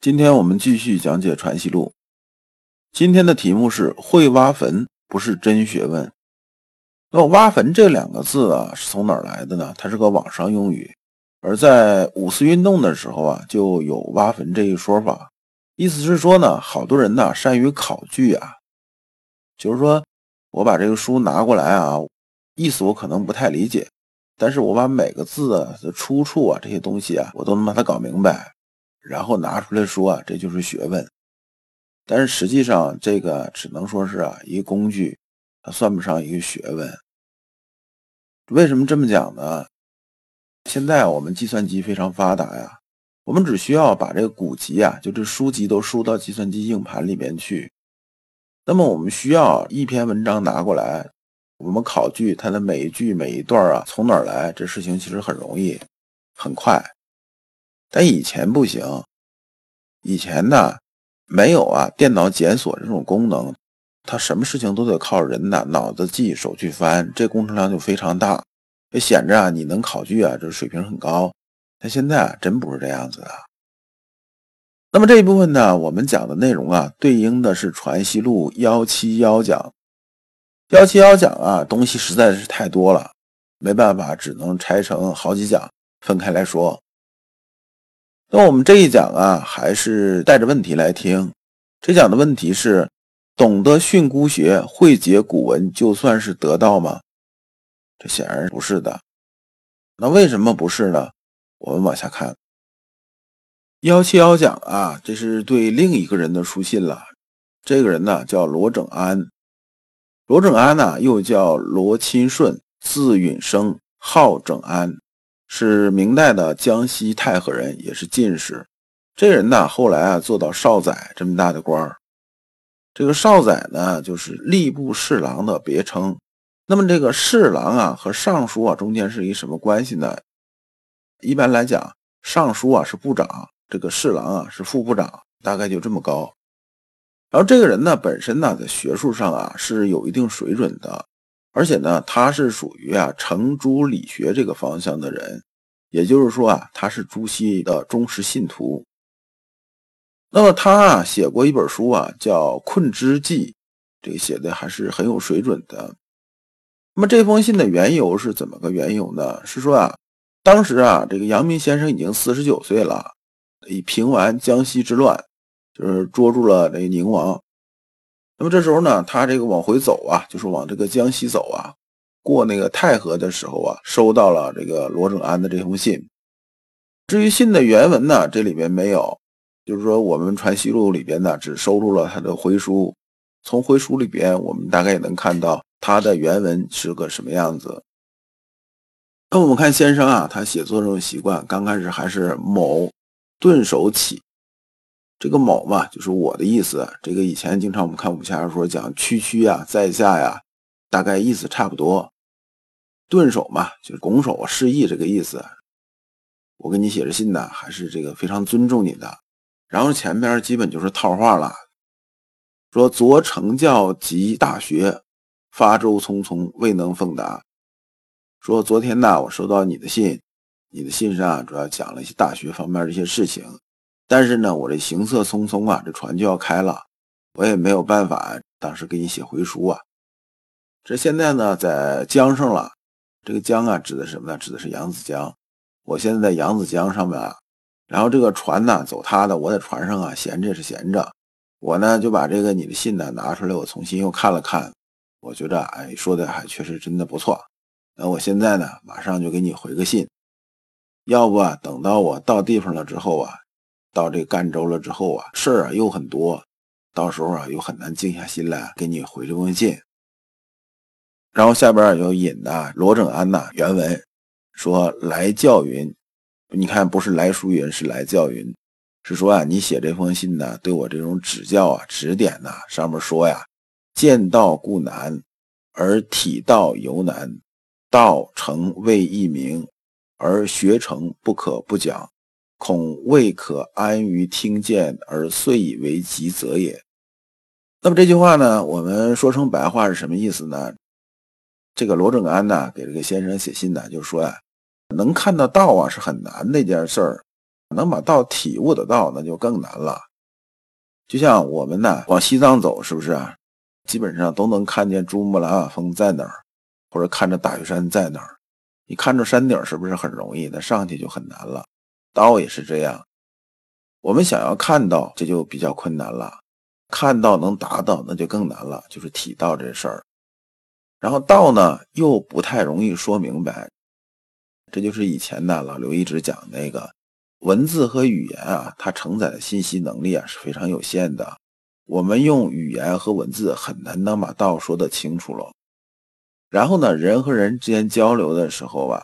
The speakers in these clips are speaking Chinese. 今天我们继续讲解传习录，今天的题目是会挖坟不是真学问。那挖坟这两个字啊是从哪儿来的呢？它是个网上用语，而在五四运动的时候啊就有挖坟这一说法，意思是说呢，好多人呢善于考据啊，就是说我把这个书拿过来啊，意思我可能不太理解，但是我把每个字的出处啊这些东西啊我都能把它搞明白，然后拿出来说啊，这就是学问。但是实际上这个只能说是啊一个工具，它算不上一个学问。为什么这么讲呢？现在我们计算机非常发达呀，我们只需要把这个古籍啊，就这书籍都输到计算机硬盘里面去。那么我们需要一篇文章拿过来，我们考据它的每一句每一段啊从哪儿来，这事情其实很容易很快。但以前不行，以前呢没有啊电脑检索这种功能，它什么事情都得靠人呐脑子记手去翻，这工程量就非常大，也显着啊你能考据啊这水平很高。但现在啊真不是这样子的。那么这一部分呢我们讲的内容啊对应的是传习录171讲。171讲啊东西实在是太多了，没办法只能拆成好几讲分开来说。那我们这一讲啊还是带着问题来听，这讲的问题是懂得训诂学会解古文就算是得道吗？这显然不是的。那为什么不是呢？我们往下看。171讲啊这是对另一个人的书信了，这个人呢叫罗整安。罗整安呢又叫罗钦顺，字允生，号整安，是明代的江西太和人，也是进士。这人呢后来啊做到少宰这么大的官儿。这个少宰呢就是吏部侍郎的别称。那么这个侍郎啊和尚书啊中间是一什么关系呢？一般来讲尚书啊是部长，这个侍郎啊是副部长，大概就这么高。然后这个人呢本身呢在学术上啊是有一定水准的。而且呢他是属于啊程朱理学这个方向的人，也就是说啊他是朱熹的忠实信徒。那么他啊写过一本书啊叫《困之记》，这个写的还是很有水准的。那么这封信的缘由是怎么个缘由呢？是说啊当时啊这个阳明先生已经49岁了，以平完江西之乱，就是捉住了这个宁王。那么这时候呢他这个往回走啊，就是往这个江西走啊，过那个太和的时候啊收到了这个罗整安的这封信。至于信的原文呢这里面没有，就是说我们传习录里边呢只收录了他的回书，从回书里边我们大概也能看到他的原文是个什么样子。那我们看先生啊他写作这种习惯，刚开始还是某顿首起，这个某嘛就是我的意思，这个以前经常我们看武侠说讲区区啊在下呀，大概意思差不多。顿首嘛就是拱手示意这个意思，我给你写着信呢还是这个非常尊重你的。然后前边基本就是套话了，说昨成教及大学，发州匆匆未能奉达。说昨天呢我收到你的信，你的信上主要讲了一些大学方面的一些事情，但是呢我这行色匆匆啊，这船就要开了，我也没有办法当时给你写回书啊。这现在呢在江上了，这个江啊指的是什么呢？指的是扬子江，我现在在扬子江上面啊，然后这个船呢走他的，我在船上啊闲着也是闲着，我呢就把这个你的信呢拿出来，我重新又看了看，我觉得哎说的还确实真的不错，那我现在呢马上就给你回个信，要不啊等到我到地方了之后啊，到这个赣州了之后啊，事儿啊又很多，到时候啊又很难静下心来给你回这封信。然后下边有引啊罗整安呐原文，说来教云，你看不是来书云，是来教云，是说啊，你写这封信呢，对我这种指教啊、指点呐、啊，上面说呀，见道固难，而体道尤难。道诚未易明，而学诚不可不讲。恐未可安于听见而遂以为己则也。那么这句话呢，我们说成白话是什么意思呢？这个罗正安呢，给这个先生写信呢，就说呀、啊，能看到道啊是很难的一件事儿。能把道体悟得到那就更难了。就像我们呢往西藏走是不是啊，基本上都能看见珠穆朗玛峰在哪儿，或者看着大雪山在哪儿。你看着山顶是不是很容易，那上去就很难了。道也是这样。我们想要看到这就比较困难了。看到能达到那就更难了，就是体道这事儿。然后道呢又不太容易说明白。这就是以前呢老刘一直讲那个。文字和语言啊，它承载的信息能力啊是非常有限的。我们用语言和文字很难能把道说得清楚了。然后呢，人和人之间交流的时候啊，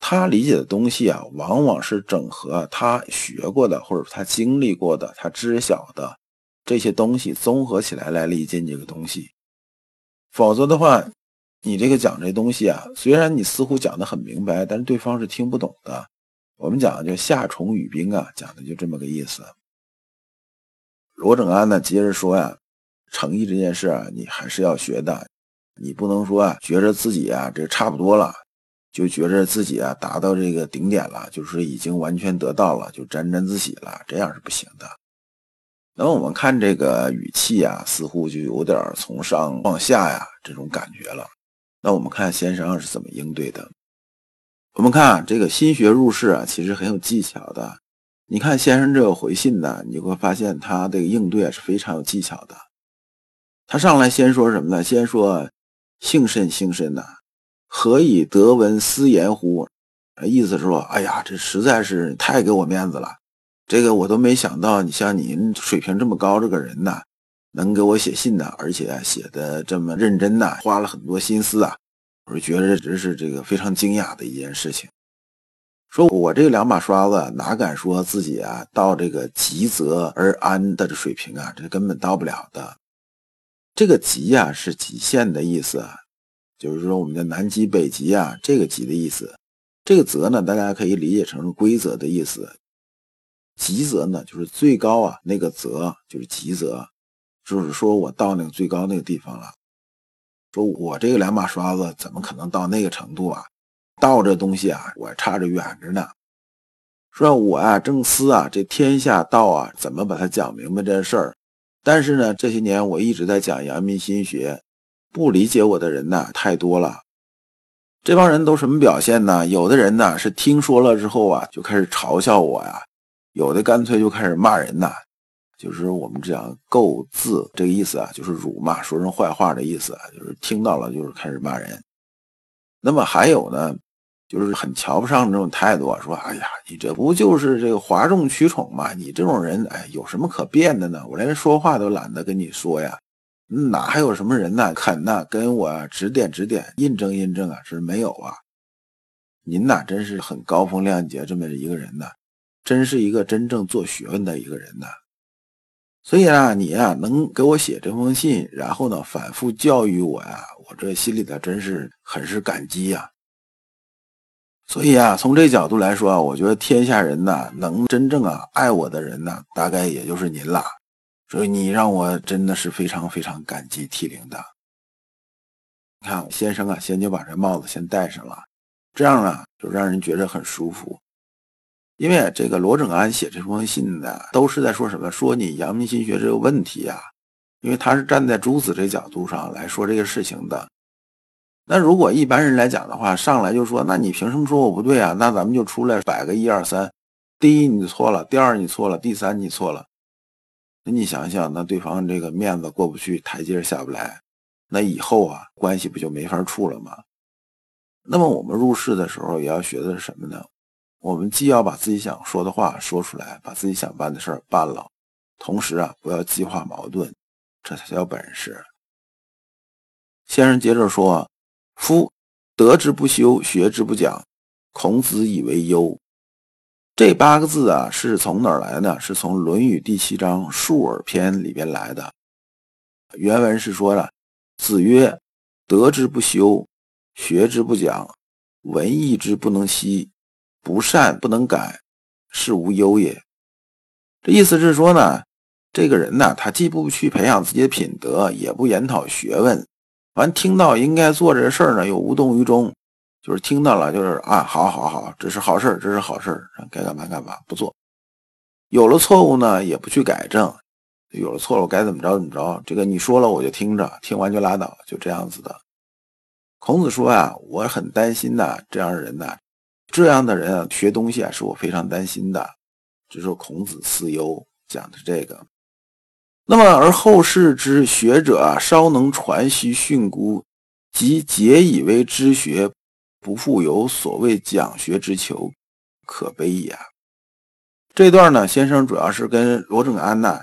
他理解的东西啊，往往是整合他学过的或者他经历过的、他知晓的这些东西综合起来来理解这个东西。否则的话，你这个讲这东西啊，虽然你似乎讲得很明白，但是对方是听不懂的。我们讲就夏虫语冰啊，讲的就这么个意思。罗正安呢接着说呀，诚意这件事啊，你还是要学的，你不能说啊，觉着自己啊这差不多了，就觉着自己啊达到这个顶点了，就是已经完全得到了，就沾沾自喜了，这样是不行的。那么我们看这个语气啊，似乎就有点从上往下呀这种感觉了。那我们看先生是怎么应对的。我们看啊，这个新学入世啊，其实很有技巧的。你看先生这个回信呢，你会发现他这个应对是非常有技巧的。他上来先说什么呢？先说幸甚幸甚呐，何以得闻斯言乎？意思是说，哎呀，这实在是太给我面子了。这个我都没想到，你像您水平这么高，这个人呐，能给我写信呐，而且写的这么认真呐，花了很多心思啊。我是觉得这是这个非常惊讶的一件事情。说我这两把刷子哪敢说自己啊到这个极则而安的水平啊，这根本到不了的。这个极啊是极限的意思啊，就是说我们的南极北极啊，这个极的意思。这个则呢大家可以理解成是规则的意思。极则呢就是最高啊，那个则就是极则，就是说我到那个最高那个地方了。说我这个两把刷子怎么可能到那个程度啊，到这东西啊我差着远着呢。说我啊正思啊这天下道啊怎么把它讲明白这事儿，但是呢这些年我一直在讲阳明心学，不理解我的人呢太多了。这帮人都什么表现呢？有的人呢是听说了之后啊就开始嘲笑我呀，有的干脆就开始骂人呐，就是我们讲构字这个意思啊，就是辱骂说人坏话的意思啊，就是听到了就是开始骂人。那么还有呢就是很瞧不上这种态度啊，说哎呀你这不就是这个哗众取宠嘛，你这种人哎有什么可辩的呢，我连说话都懒得跟你说呀，哪还有什么人呢肯呢跟我指点指点印证印证啊，是没有啊，您哪真是很高风亮节这么一个人呢，真是一个真正做学问的一个人呢。所以啊，你啊能给我写这封信，然后呢反复教育我呀、啊，我这心里头真是很是感激呀、啊。所以啊，从这角度来说啊，我觉得天下人呐，能真正啊爱我的人呐，大概也就是您啦。所以你让我真的是非常非常感激涕零的。你看先生啊，先就把这帽子先戴上了，这样啊就让人觉得很舒服。因为这个罗正安写这封信呢，都是在说什么？说你阳明心学这个问题啊，因为他是站在朱子这角度上来说这个事情的。那如果一般人来讲的话，上来就说，那你凭什么说我不对啊？那咱们就出来摆个一二三，第一你错了，第二你错了，第三你错了。那你想想，那对方这个面子过不去，台阶下不来，那以后啊，关系不就没法处了吗？那么我们入世的时候也要学的是什么呢？我们既要把自己想说的话说出来，把自己想办的事儿办了，同时啊不要激化矛盾，这才叫本事。先生接着说，夫德之不修，学之不讲，孔子以为忧。这八个字啊是从哪儿来呢？是从《论语》第七章述而篇里边来的。原文是说了，子曰：德之不修，学之不讲，文艺之不能习，不善不能改，是无忧也。这意思是说呢，这个人呢，他既不去培养自己的品德，也不研讨学问，完听到应该做这事儿呢，又无动于衷，就是听到了就是啊，好，这是好事，这是好事，该干嘛干嘛不做。有了错误呢，也不去改正，有了错误该怎么着，这个你说了我就听着，听完就拉倒，就这样子的。孔子说啊，我很担心的这样的人啊，学东西啊，是我非常担心的。这是孔子思忧讲的这个。那么而后世之学者啊，稍能传习训诂，即皆以为知学，不复有所谓讲学之求，可悲也。这段呢，先生主要是跟罗正安呢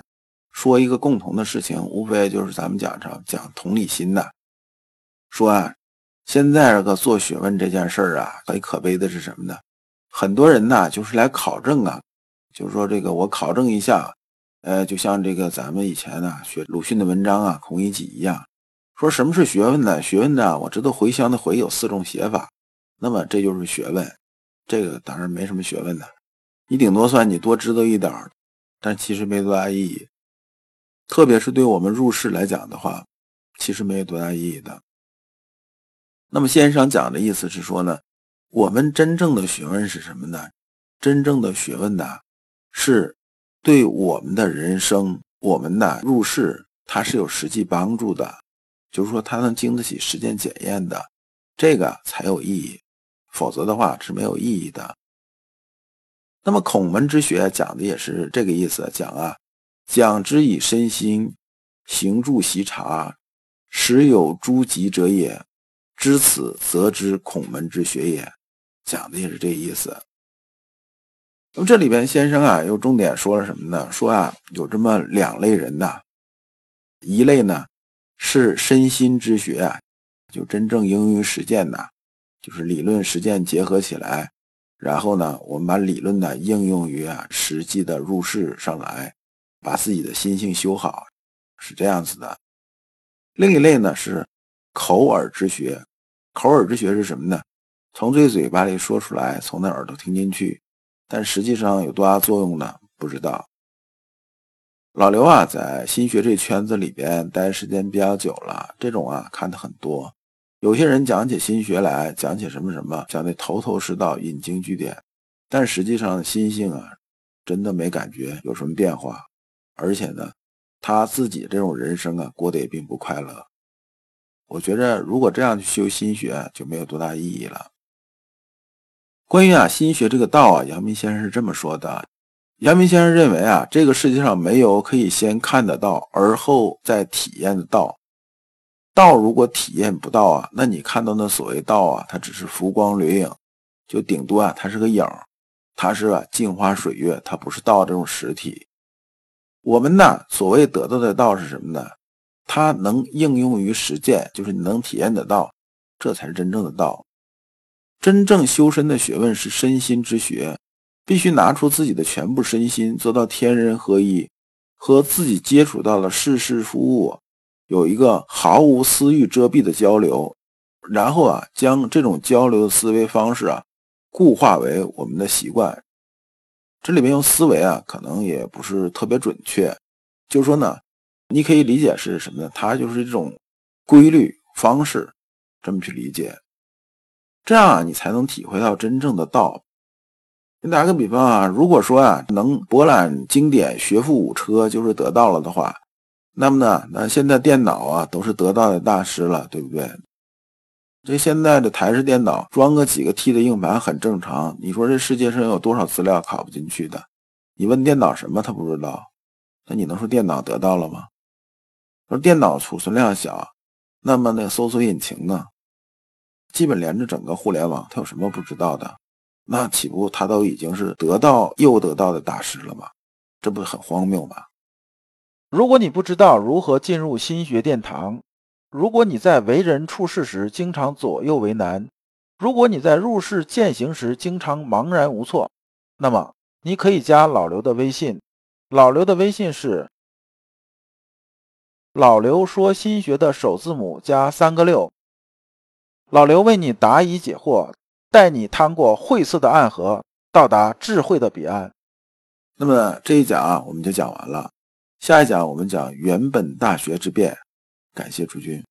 说一个共同的事情，无非就是咱们讲同理心的。说啊，现在这个做学问这件事儿啊，很可悲的是什么呢？很多人呢，就是来考证啊，就是说这个我考证一下，就像这个咱们以前呢学鲁迅的文章啊，孔乙己一样，说什么是学问呢？学问呢，我知道回乡的回有4种写法，那么这就是学问，这个当然没什么学问的，你顶多算你多知道一点，但其实没多大意义。特别是对我们入世来讲的话，其实没有多大意义的。那么先生讲的意思是说呢，我们真正的学问是什么呢？真正的学问呢，是对我们的人生，我们呢入世，它是有实际帮助的，就是说它能经得起实践检验的，这个才有意义，否则的话是没有意义的。那么孔门之学讲的也是这个意思，讲之以身心，行住习察，时有诸疾者也，知此则知孔门之学也，讲的也是这意思。那么这里边先生啊又重点说了什么呢？说啊，有这么2类人呐，一类呢是身心之学啊，就真正应用实践呐，就是理论实践结合起来，然后呢我们把理论呢应用于啊实际的入世上来，把自己的心性修好，是这样子的。另一类呢是口耳之学，口耳之学是什么呢？从嘴巴里说出来，从那耳朵听进去，但实际上有多大作用呢？不知道。老刘啊，在心学这圈子里边待时间比较久了，这种啊看得很多。有些人讲起心学来，讲起什么，讲得头头是道，引经据典，但实际上心性啊，真的没感觉有什么变化，而且呢，他自己这种人生啊，过得也并不快乐。我觉着如果这样去修心学就没有多大意义了。关于啊心学这个道啊，阳明先生是这么说的。阳明先生认为啊，这个世界上没有可以先看得到而后再体验的道。道如果体验不到啊，那你看到那所谓道啊，它只是浮光掠影，就顶多啊它是个影，它是啊镜花水月，它不是道这种实体。我们呢所谓得到的道是什么呢？它能应用于实践，就是你能体验得到，这才是真正的道。真正修身的学问是身心之学，必须拿出自己的全部身心，做到天人合一，和自己接触到了事物有一个毫无私欲遮蔽的交流，然后啊将这种交流的思维方式啊固化为我们的习惯。这里面用思维啊可能也不是特别准确，就是说呢你可以理解是什么呢？它就是一种规律方式，这么去理解，这样啊你才能体会到真正的道。你打个比方啊，如果说啊能博览经典、学富五车就是得到了的话，那么呢那现在电脑啊都是得到的大师了，对不对？这现在的台式电脑装个几个 T 的硬盘很正常，你说这世界上有多少资料拷不进去的？你问电脑什么它不知道，那你能说电脑得到了吗？而电脑储存量小，那么那搜索引擎呢，基本连着整个互联网，它有什么不知道的？那岂不它都已经是得到又得到的大师了吗？这不是很荒谬吗？如果你不知道如何进入心学殿堂，如果你在为人处事时经常左右为难，如果你在入世践行时经常茫然无措，那么你可以加老刘的微信，老刘的微信是老刘说新学的首字母加3个6。老刘为你答疑解惑，带你趟过晦涩的暗河，到达智慧的彼岸。那么这一讲我们就讲完了，下一讲我们讲原本大学之变。感谢诸君。